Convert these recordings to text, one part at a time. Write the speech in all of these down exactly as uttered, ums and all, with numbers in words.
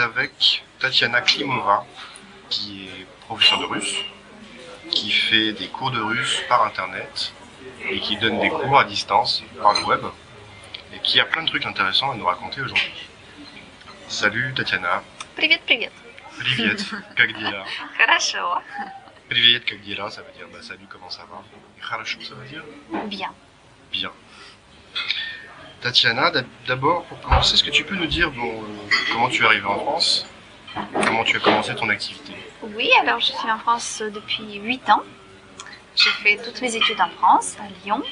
avec Tatiana Klimova, qui est professeure de russe, qui fait des cours de russe par internet et qui donne des cours à distance par le web et qui a plein de trucs intéressants à nous raconter aujourd'hui. Salut Tatiana. Привет, привет. Привет, как дела? Хорошо. Привет, как дела, ça veut dire bah, salut, comment ça va? Et хорошо, ça veut dire bien. Bien. Tatiana, d'abord, pour commencer, est-ce que tu peux nous dire bon, euh, comment tu es arrivée en France? Comment tu as commencé ton activité? Oui, alors je suis en France depuis huit ans. J'ai fait toutes mes études en France, à Lyon.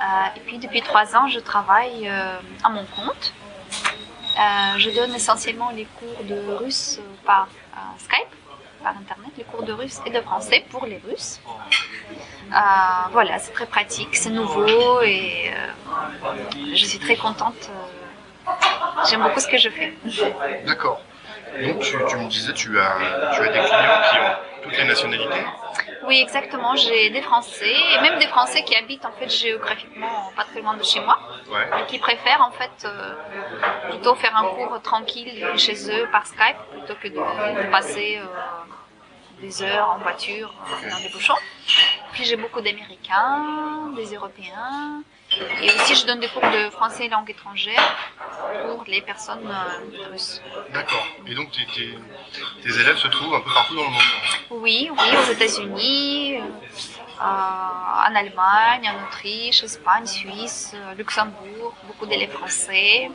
Euh, et puis depuis trois ans, je travaille euh, à mon compte. Euh, je donne essentiellement les cours de russe par euh, Skype, par internet, les cours de russe et de français pour les Russes. Euh, voilà, c'est très pratique, c'est nouveau et euh, je suis très contente. J'aime beaucoup ce que je fais. D'accord. Donc tu, tu me disais, tu as, tu as des clients qui ont toutes les nationalités? Oui, exactement. J'ai des Français, et même des Français qui habitent en fait géographiquement pas très loin de chez moi, ouais. Et qui préfèrent en fait euh, plutôt faire un cours tranquille chez eux par Skype plutôt que de, de passer euh, des heures en voiture euh, dans les bouchons. Puis j'ai beaucoup d'Américains, des Européens. Et aussi, je donne des cours de français et langue étrangère pour les personnes euh, russes. D'accord. Et donc, tes, tes, tes élèves se trouvent un peu partout dans le monde? Oui, oui, aux États-Unis, euh, en Allemagne, en Autriche, Espagne, Suisse, Luxembourg, beaucoup d'élèves français.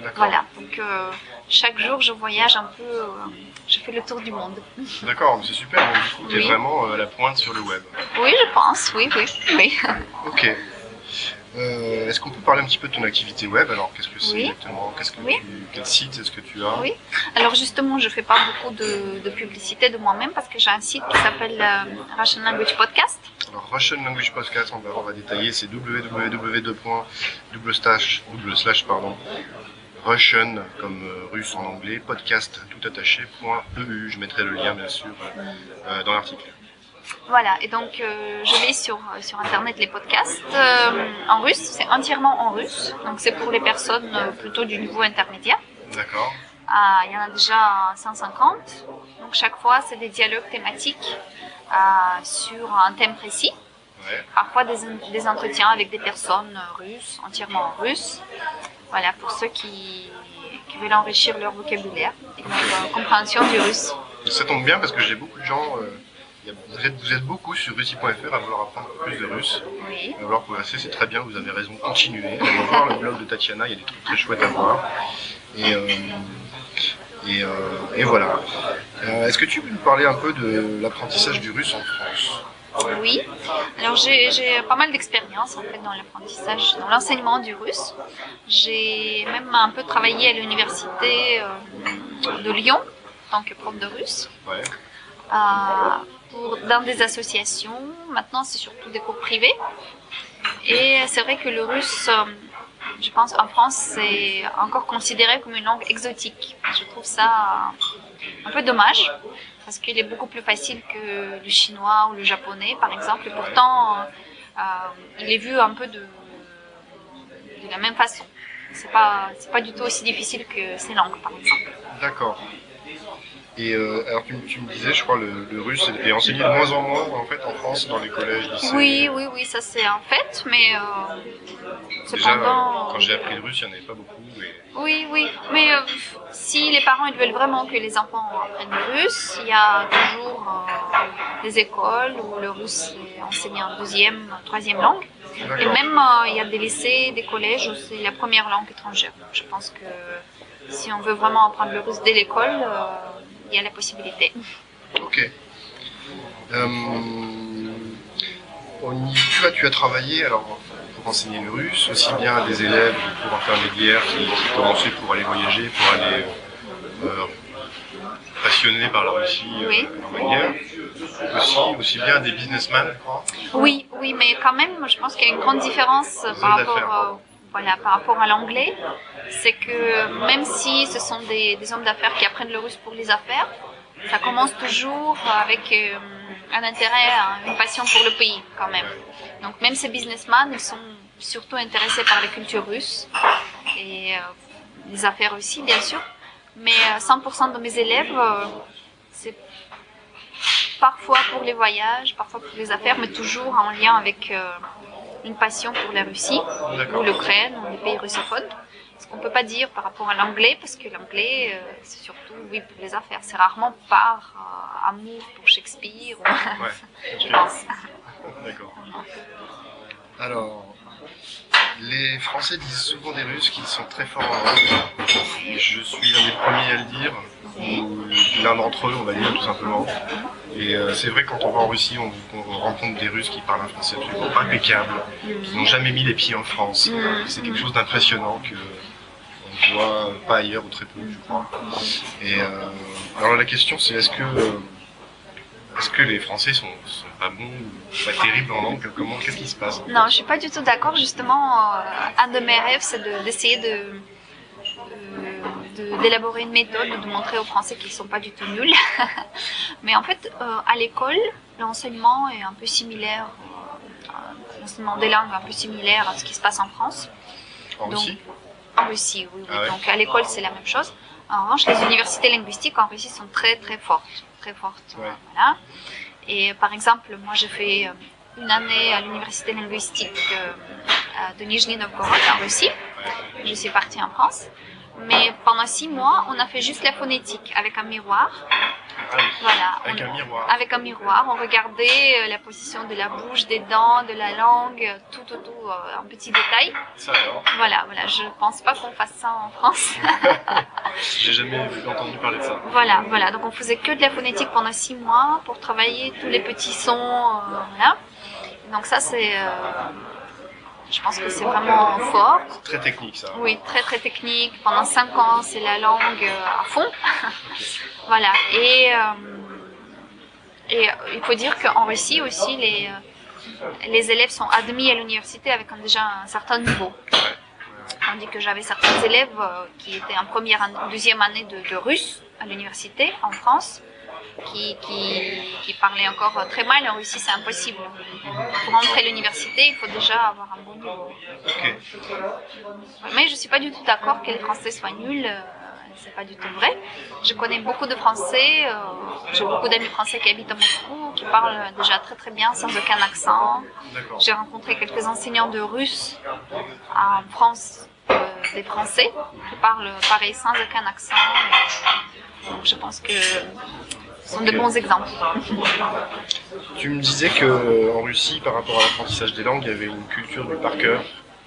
D'accord. Voilà. Donc, euh, chaque jour, je voyage un peu, euh, je fais le tour du monde. D'accord, c'est super. Donc, du coup, tu es oui. vraiment euh, la pointe sur le web. Oui, je pense. Oui, oui, oui. Ok. Euh, est-ce qu'on peut parler un petit peu de ton activité web? Alors, qu'est-ce que c'est oui. exactement? Qu'est-ce que oui. tu, quel site est-ce que tu as? Oui. Alors justement, je ne fais pas beaucoup de, de publicité de moi-même parce que j'ai un site qui s'appelle euh, Russian Language Podcast. Alors Russian Language Podcast, on va, on va détailler, c'est www.double slash pardon Russian comme euh, russe en anglais podcast tout attaché point eu. Je mettrai le lien bien sûr euh, euh, dans l'article. Voilà, et donc euh, je mets sur, sur internet les podcasts euh, en russe, c'est entièrement en russe, donc c'est pour les personnes euh, plutôt du niveau intermédiaire. D'accord. Il euh, y en a déjà cent cinquante, donc chaque fois c'est des dialogues thématiques euh, sur un thème précis. Ouais. Parfois des, des entretiens avec des personnes russes, entièrement en russe. Voilà, pour ceux qui, qui veulent enrichir leur vocabulaire et leur compréhension du russe. Ça tombe bien parce que j'ai beaucoup de gens... Euh... Vous êtes, vous êtes beaucoup sur russie point f r à vouloir apprendre plus de russe, oui. à vouloir progresser, c'est très bien, vous avez raison, continuez, allez voir le blog de Tatiana, il y a des trucs très chouettes à voir, et, euh, et, euh, et voilà. Euh, est-ce que tu peux nous parler un peu de l'apprentissage du russe en France ? Oui, alors j'ai, j'ai pas mal d'expérience en fait dans l'apprentissage, dans l'enseignement du russe. J'ai même un peu travaillé à l'université euh, de Lyon, en tant que prof de russe. Ouais. Euh, Pour, dans des associations, maintenant c'est surtout des cours privés. Et c'est vrai que le russe, je pense en France, c'est encore considéré comme une langue exotique. Je trouve ça un peu dommage, parce qu'il est beaucoup plus facile que le chinois ou le japonais par exemple. Et pourtant, euh, il est vu un peu de, de la même façon. C'est pas, c'est pas du tout aussi difficile que ces langues par exemple. D'accord. Et euh, alors tu, tu me disais, je crois, le, le russe est enseigné de moins en moins en fait en France dans les collèges, lycées. Oui, oui, oui, ça c'est un fait, mais euh, cependant. Déjà, quand j'ai appris le russe, il n'y en avait pas beaucoup. Et... Oui, oui, mais euh, si les parents ils veulent vraiment que les enfants apprennent le russe, il y a toujours euh, des écoles où le russe est enseigné en deuxième, troisième langue. D'accord. Et même euh, il y a des lycées, des collèges où c'est la première langue étrangère. Donc, je pense que si on veut vraiment apprendre le russe dès l'école. Euh, Il y a la possibilité. Ok. Euh, tu, as, tu as travaillé alors, pour enseigner le russe, aussi bien à des élèves de cours intermédiaires qui, qui commençaient pour aller voyager, pour aller euh, passionnés par la Russie oui. euh, en manière, aussi, aussi bien à des businessmen, je crois. Oui, oui, mais quand même, je pense qu'il y a une grande différence Zone par rapport. Voilà, par rapport à l'anglais, c'est que même si ce sont des, des hommes d'affaires qui apprennent le russe pour les affaires, ça commence toujours avec euh, un intérêt, une passion pour le pays quand même. Donc même ces businessmen, ils sont surtout intéressés par la culture russe et euh, les affaires aussi bien sûr, mais cent pour cent de mes élèves, c'est parfois pour les voyages, parfois pour les affaires, mais toujours en lien avec une passion pour la Russie, ou l'Ukraine, ou les pays russophones. Ce qu'on ne peut pas dire par rapport à l'anglais, parce que l'anglais, euh, c'est surtout, oui, pour les affaires. C'est rarement par euh, amour pour Shakespeare, ou... ouais, je pense. D'accord. Alors, les Français disent souvent des Russes qu'ils sont très forts en langue. Je suis l'un des premiers à le dire, ou l'un d'entre eux, on va dire, tout simplement. Et euh, c'est vrai, quand on va en Russie, on, on rencontre des Russes qui parlent un français absolument impeccable, qui n'ont jamais mis les pieds en France. C'est quelque chose d'impressionnant que on ne voit pas ailleurs, ou très peu, je crois. Et euh, alors la question, c'est est-ce que, est-ce que les Français sont, sont pas bons, pas terribles en langue? Comment, qu'est-ce qui se passe? Non, je ne suis pas du tout d'accord. Justement, euh, un de mes rêves, c'est de, d'essayer de... d'élaborer une méthode, de montrer aux Français qu'ils ne sont pas du tout nuls. Mais en fait, euh, à l'école, l'enseignement est un peu similaire, euh, l'enseignement des langues est un peu similaire à ce qui se passe en France. En donc, Russie En Russie, oui. oui. Ah ouais. Donc à l'école, c'est la même chose. En revanche, les universités linguistiques en Russie sont très très fortes. Très fortes ouais. Voilà. Et par exemple, moi j'ai fait une année à l'université linguistique de, de Nijni Novgorod en Russie. Je suis partie en France. Mais pendant six mois, on a fait juste la phonétique avec un miroir. Ah oui. Voilà. Avec on, un miroir. Avec un miroir, on regardait la position de la bouche, des dents, de la langue, tout, tout, tout, en petits détails. Ça alors. Voilà, voilà. Je pense pas qu'on fasse ça en France. J'ai jamais entendu parler de ça. Voilà, voilà. Donc on faisait que de la phonétique pendant six mois pour travailler tous les petits sons, euh, voilà. Donc ça c'est. Euh, Je pense que c'est vraiment fort. Très technique ça. Oui, très très technique. Pendant cinq ans, c'est la langue à fond. Okay. Voilà. Et, euh, et il faut dire qu'en Russie aussi, les, les élèves sont admis à l'université avec déjà un certain niveau. Tandis que j'avais certains élèves qui étaient en première, en deuxième année de, de russe à l'université en France. Qui, qui, qui parlait encore très mal, en Russie c'est impossible. Pour entrer à l'université, il faut déjà avoir un bon niveau. Okay. Mais je ne suis pas du tout d'accord que les Français soient nuls, c'est pas du tout vrai. Je connais beaucoup de Français, euh, j'ai beaucoup d'amis français qui habitent à Moscou, qui parlent déjà très très bien, sans aucun accent. J'ai rencontré quelques enseignants de russe en France, euh, des Français, qui parlent pareil, sans aucun accent. Euh, donc je pense que... Ce sont okay. de bons exemples. Tu me disais qu'en Russie, par rapport à l'apprentissage des langues, il y avait une culture du par cœur.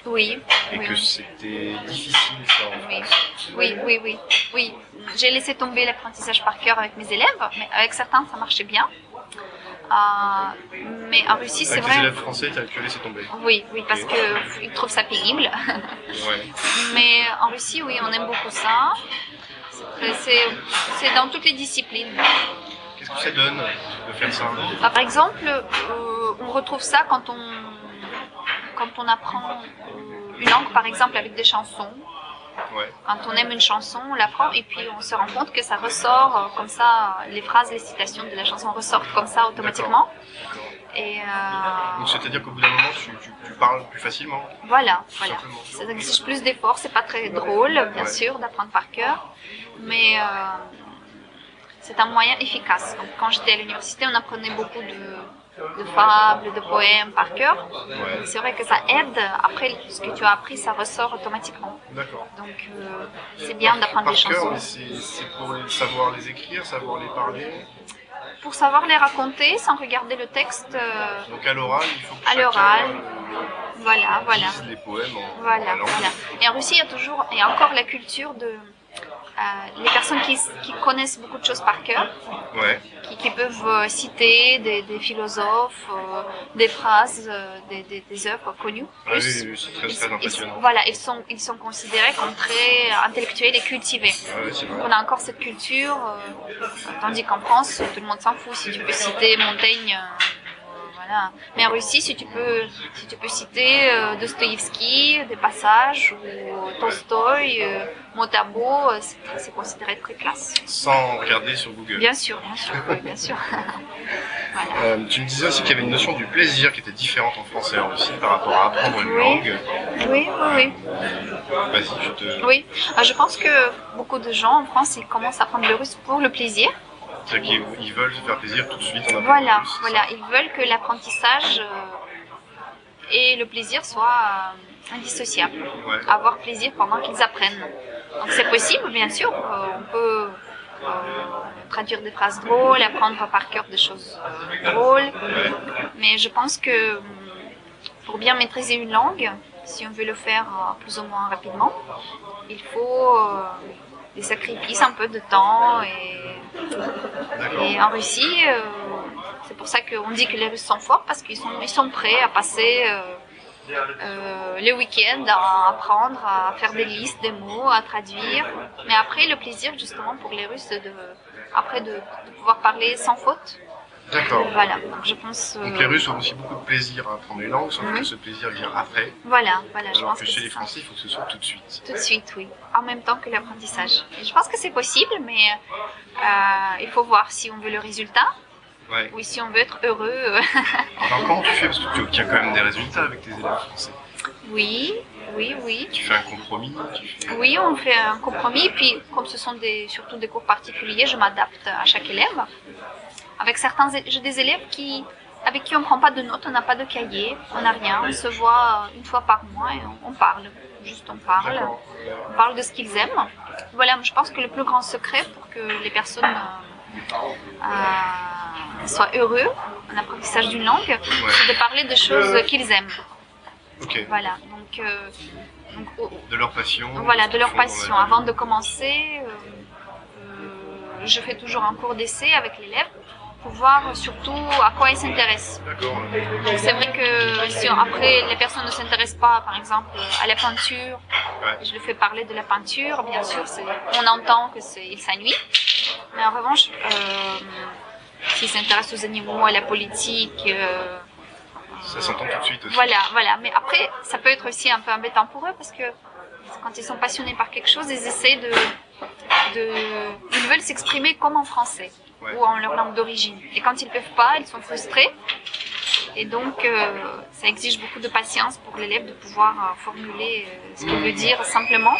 Oui. Et oui, que oui. c'était difficile, ça, en oui. France. Oui, oui, oui. oui. J'ai laissé tomber l'apprentissage par cœur avec mes élèves, mais avec certains, ça marchait bien. Euh, mais en Russie, c'est vrai. Avec les élèves français, tu as laissé tomber. Oui, oui, parce okay. qu'ils trouvent ça pénible. Ouais. Mais en Russie, oui, on aime beaucoup ça. C'est, c'est dans toutes les disciplines. Qu'est-ce que ça donne de faire ça ? Bah, par exemple, euh, on retrouve ça quand on, quand on apprend une langue, par exemple, avec des chansons. Ouais. Quand on aime une chanson, on l'apprend et puis on se rend compte que ça ressort euh, comme ça, les phrases, les citations de la chanson ressortent comme ça automatiquement. D'accord. Et euh... Donc c'est-à-dire qu'au bout d'un moment, tu, tu, tu parles plus facilement. Voilà, voilà. Ça exige plus d'efforts, c'est pas très drôle, bien ouais. sûr, d'apprendre par cœur, mais euh, c'est un moyen efficace. Donc, quand j'étais à l'université, on apprenait beaucoup de, de fables, de poèmes par cœur. Ouais. C'est vrai que ça aide. Après, ce que tu as appris, ça ressort automatiquement. D'accord. Donc, euh, c'est bien d'apprendre par des chansons. Par cœur, mais c'est, c'est pour savoir les écrire, savoir les parler. Pour savoir les raconter sans regarder le texte. Euh, Donc à l'oral, il faut que à l'oral, euh, voilà, voilà. Les poèmes en, voilà, en voilà. Et en Russie, il y a toujours, il y a encore la culture de euh, les personnes qui, qui connaissent beaucoup de choses par cœur, ouais. qui, qui peuvent euh, citer des, des philosophes, euh, des phrases, euh, des, des, des œuvres connues. Ah oui, oui, c'est très, ils, très impressionnant. Ils, voilà, ils sont, ils sont considérés comme très intellectuels et cultivés. Ah oui, on a encore cette culture, euh, tandis qu'en France, tout le monde s'en fout. Si tu peux citer Montaigne, euh, voilà. Mais en Russie, si tu peux, si tu peux citer euh, Dostoïevski, des passages, ou Tolstoï, euh, Motabo, c'est, c'est considéré très classe. Sans regarder sur Google. Bien sûr, bien sûr, oui, bien sûr. Voilà. euh, tu me disais aussi qu'il y avait une notion du plaisir qui était différente en français et en Russie par rapport à apprendre une oui. langue. Oui, oui, oui. Vas-y, je te... Oui, je pense que beaucoup de gens en France, ils commencent à apprendre le russe pour le plaisir. C'est-à-dire qu'ils veulent se faire plaisir tout de suite. Voilà, russe, voilà. Ils veulent que l'apprentissage et le plaisir soient indissociables. Ouais. Avoir plaisir pendant qu'ils apprennent. Donc c'est possible, bien sûr. On peut euh, traduire des phrases drôles, apprendre par cœur des choses drôles. Ouais. Mais je pense que pour bien maîtriser une langue, si on veut le faire plus ou moins rapidement, il faut euh, des sacrifices, un peu de temps. Et, et en Russie, euh, c'est pour ça qu'on dit que les Russes sont forts, parce qu'ils sont, ils sont prêts à passer euh, euh, le week-end à apprendre, à faire des listes, des mots, à traduire. Mais après, le plaisir justement pour les Russes, de, après de, de pouvoir parler sans faute. D'accord. Voilà, donc je pense... Euh... Donc les Russes ont aussi beaucoup de plaisir à apprendre les langues, sauf mmh. que ce plaisir vient après. Voilà, voilà, alors je pense que, que chez les Français, il faut que ce soit tout de suite. Tout de suite, oui. En même temps que l'apprentissage. Et je pense que c'est possible, mais euh, il faut voir si on veut le résultat, ouais. ou si on veut être heureux. Alors comment tu fais, parce que tu obtiens quand même des résultats avec tes élèves français. Oui, oui, oui. Tu fais un compromis tu fais... Oui, on fait un compromis, et puis comme ce sont des, surtout des cours particuliers, je m'adapte à chaque élève. Avec certains, j'ai des élèves qui, avec qui on ne prend pas de notes, on n'a pas de cahier, on n'a rien, on se voit une fois par mois et on parle, juste on parle, on parle de ce qu'ils aiment. Voilà, je pense que le plus grand secret pour que les personnes euh, euh, soient heureuses en apprentissage d'une langue, ouais. c'est de parler de choses qu'ils aiment. Okay. Voilà, donc, euh, donc oh, de leur passion. Voilà, de leur passion. Avant de commencer, euh, euh, je fais toujours un cours d'essai avec l'élève. Pour voir surtout à quoi ils s'intéressent. C'est vrai que si on, après les personnes ne s'intéressent pas, par exemple, à la peinture, ouais. je le fais parler de la peinture, bien sûr, on entend qu'il s'ennuie. Mais en revanche, euh, s'ils s'intéressent aux animaux, à la politique... Euh, ça s'entend tout de suite aussi. Voilà, voilà. Mais après, ça peut être aussi un peu embêtant pour eux, parce que quand ils sont passionnés par quelque chose, ils essaient de... de ils veulent s'exprimer comme en français. Ouais. ou en leur langue d'origine. Et quand ils ne peuvent pas, ils sont frustrés. Et donc, euh, ça exige beaucoup de patience pour l'élève de pouvoir euh, formuler euh, ce qu'il mmh. veut dire simplement.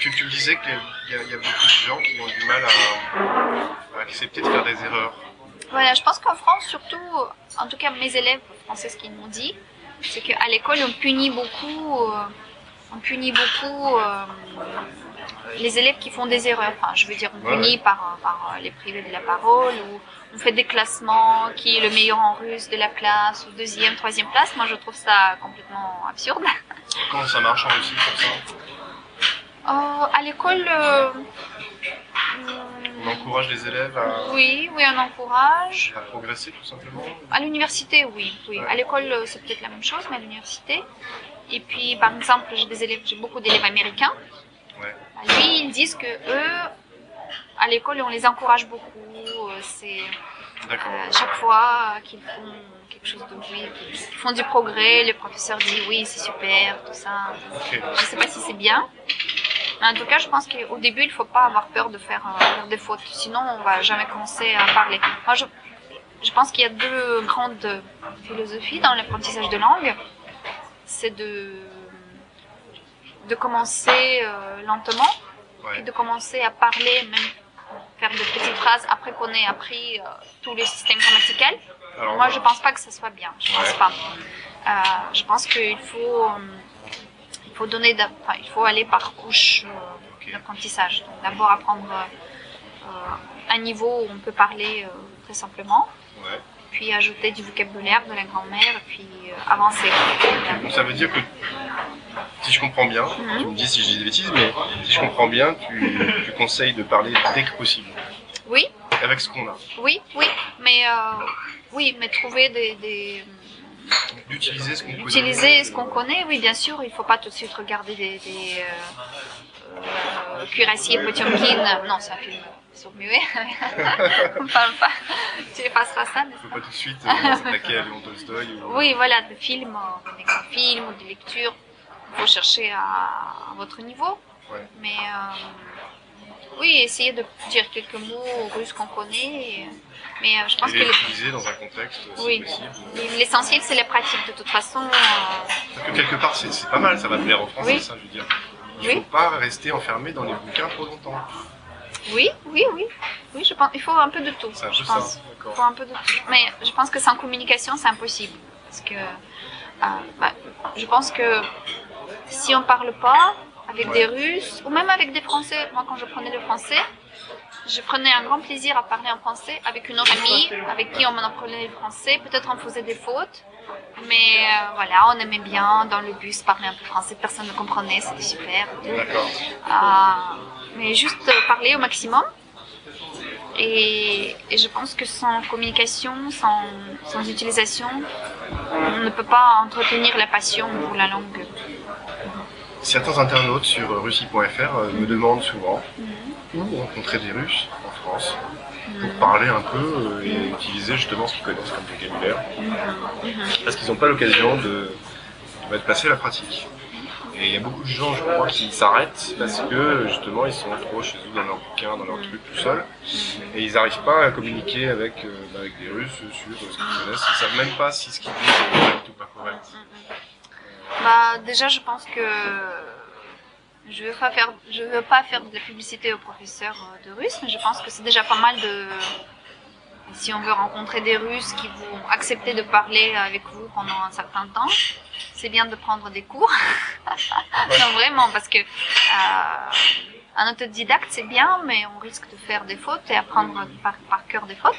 Tu, tu me disais qu'il y, y, y a beaucoup de gens qui ont du mal à, à accepter de faire des erreurs. Voilà, je pense qu'en France, surtout, en tout cas mes élèves français, ce qu'ils m'ont dit, c'est qu'à l'école, on punit beaucoup, euh, on punit beaucoup... Euh, les élèves qui font des erreurs, enfin, je veux dire, on punit ouais. par, par les privés de la parole, ou on fait des classements, qui est le meilleur en russe de la classe, ou deuxième, troisième place. Moi, je trouve ça complètement absurde. Comment ça marche en Russie comme ça? euh, À l'école... Euh, on encourage les élèves à... Oui, oui, on encourage. À progresser, tout simplement. À l'université, oui. oui. Ouais. À l'école, c'est peut-être la même chose, mais à l'université. Et puis, par exemple, j'ai des élèves, j'ai beaucoup d'élèves américains. Ouais. Lui, ils disent que eux, à l'école, on les encourage beaucoup. C'est euh, chaque fois qu'ils font quelque chose de oui, qu'ils font du progrès, le professeur dit oui, c'est super, tout ça. Okay. Je ne sais pas si c'est bien. Mais en tout cas, je pense qu'au début, il ne faut pas avoir peur de faire, euh, faire des fautes. Sinon, on ne va jamais commencer à parler. Moi, je, je pense qu'il y a deux grandes philosophies dans l'apprentissage de langue. C'est de... de commencer euh, lentement, ouais. et de commencer à parler, même faire des petites phrases après qu'on ait appris euh, tout le système grammatical. Alors, moi, ouais. je pense pas que ça soit bien. Je ouais. pense pas. Euh, je pense qu'il faut, euh, il faut donner, enfin, il faut aller par couche euh, okay. d'apprentissage. Donc, d'abord apprendre euh, un niveau où on peut parler euh, très simplement. Ouais. Puis ajouter du vocabulaire, de la grammaire, puis euh, avancer. Donc, ça veut dire que, si je comprends bien, mm-hmm. tu me dis si je dis des bêtises, mais si je comprends bien, tu, tu conseilles de parler dès que possible. Oui. Avec ce qu'on a. Oui, oui, mais, euh, oui, mais trouver des... des... D'utiliser ce qu'on connaît. Utiliser ce qu'on connaît, oui, bien sûr. Il ne faut pas tout de suite regarder des... des euh, euh, Cuirassier Potemkine. Non, c'est un film... sur muet, on parle pas, tu effaceras ça, n'est-ce pas? Il ne faut pas tout de suite euh, s'attaquer à Léon Tolstoï. Ou... Oui, voilà, des films, euh, des grands films, des lectures, il faut chercher à, à votre niveau. Ouais. Mais euh, oui, essayer de dire quelques mots russes qu'on connaît, mais euh, je pense et que... les utiliser dans un contexte, si oui. possible. Euh... L'essentiel, c'est la pratique, de toute façon. Euh... Que quelque part, c'est pas mal, ça va plaire aux Français, oui. ça, je veux dire. Il ne oui. faut pas rester enfermé dans les bouquins trop longtemps. Oui, oui, oui. Oui, je pense. Il faut un peu de tout. C'est un peu je ça, pense. D'accord. Il faut un peu de tout. Mais je pense que sans communication, c'est impossible. Parce que euh, bah, je pense que si on ne parle pas avec ouais. des Russes, ou même avec des Français, moi quand je prenais le français, je prenais un grand plaisir à parler en français avec une autre amie, avec qui on apprenait le français. Peut-être on faisait des fautes, mais euh, voilà, on aimait bien dans le bus parler un peu français, personne ne comprenait, c'était super. D'accord. Euh, mais juste parler au maximum. Et, et je pense que sans communication, sans, sans utilisation, on ne peut pas entretenir la passion pour la langue. Certains internautes sur russie point f r me demandent souvent mm-hmm. où rencontrer des Russes en France mm-hmm. pour parler un peu et utiliser justement ce qu'ils connaissent comme vocabulaire. Mm-hmm. Parce qu'ils n'ont pas l'occasion de, de passer la pratique. Et il y a beaucoup de gens, je crois, qui s'arrêtent parce que justement ils sont trop chez eux dans leur bouquin, dans leur truc tout seul, et ils n'arrivent pas à communiquer avec, euh, bah, avec des Russes sur ce qu'ils connaissent. Ils ne savent même pas si ce qu'ils disent est correct ou pas correct. Bah, déjà, je pense que je ne veux pas faire, je veux pas faire de publicité aux professeurs de russe, mais je pense que c'est déjà pas mal de. Si on veut rencontrer des Russes qui vont accepter de parler avec vous pendant un certain temps, c'est bien de prendre des cours. Non, vraiment, parce que euh, un autodidacte, c'est bien, mais on risque de faire des fautes et apprendre par, par cœur des fautes.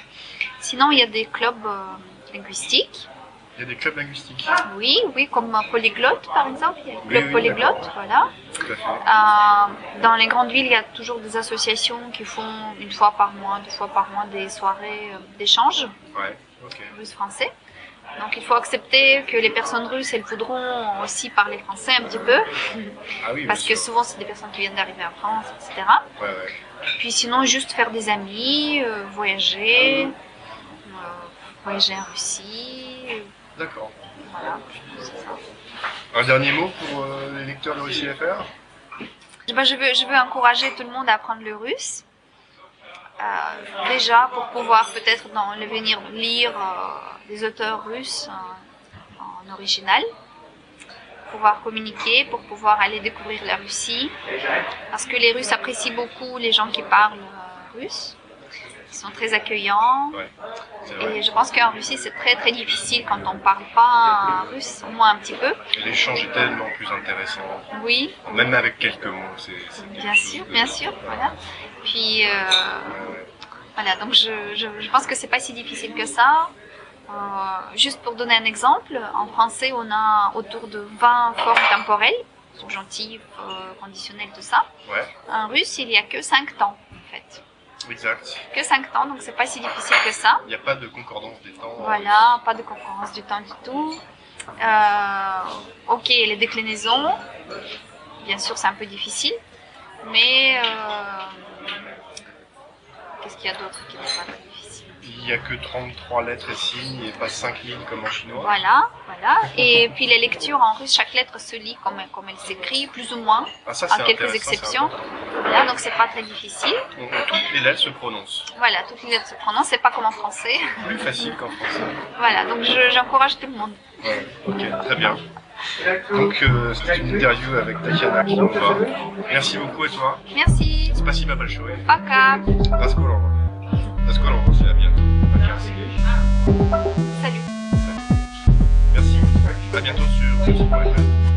Sinon, il y a des clubs euh, linguistiques. Il y a des clubs linguistiques. Oui, oui, comme Polyglot, par exemple. Il y a le club oui, oui, Polyglot, voilà. Tout à fait. Euh, dans les grandes villes, il y a toujours des associations qui font une fois par mois, deux fois par mois, des soirées d'échange ouais, okay. russe-français. Donc il faut accepter que les personnes russes, elles voudront aussi parler français un petit peu. Ah oui, parce que souvent, c'est des personnes qui viennent d'arriver en France, et cetera. Ouais, ouais. Puis sinon, juste faire des amis, euh, voyager, euh, voyager en Russie. D'accord. Voilà, c'est ça. Un dernier mot pour euh, les lecteurs de Russie F R ? ben, je, veux, je veux encourager tout le monde à apprendre le russe. Euh, déjà, pour pouvoir peut-être dans le venir lire euh, des auteurs russes euh, en original. Pour pouvoir communiquer, pour pouvoir aller découvrir la Russie. Parce que les Russes apprécient beaucoup les gens qui parlent euh, russe. Ils sont très accueillants ouais, et je pense qu'en Russie c'est très très difficile quand on ne parle pas russe, au moins un petit peu. Et l'échange est tellement plus intéressant. Oui. Même avec quelques mots. C'est, c'est bien sûr, bien sûr, voilà. Puis euh, voilà, donc je, je, je pense que c'est pas si difficile que ça. Euh, juste pour donner un exemple, en français on a autour de vingt formes temporelles, subjonctif, euh, conditionnel, tout ça. Ouais. En russe il n'y a que cinq temps en fait. Exact. Que cinq temps, donc c'est pas si difficile que ça. Il n'y a pas de concordance des temps. Voilà, pas de concordance du temps du tout. Euh, ok, les déclinaisons, bien sûr c'est un peu difficile, mais euh, qu'est-ce qu'il y a d'autre qui n'est pas très difficile ? Il n'y a que trente-trois lettres et signes et pas cinq lignes comme en chinois. Voilà, voilà. Et puis les lectures en russe, chaque lettre se lit comme, comme elle s'écrit, plus ou moins, ah, ça, à quelques exceptions. Voilà, donc c'est pas très difficile. Donc, toutes les lettres se prononcent. Voilà, toutes les lettres se prononcent, c'est pas comme en français. Plus facile qu'en français. Voilà, donc je, j'encourage tout le monde. Ouais, ok, très bien. Donc euh, c'était une interview avec Tatiana Klimova. Merci beaucoup à toi. Merci. Спасибо большое. Пока. До скорого. До скорого, c'est à bientôt. Salut. Salut. Merci. À bientôt sur Russie point f r.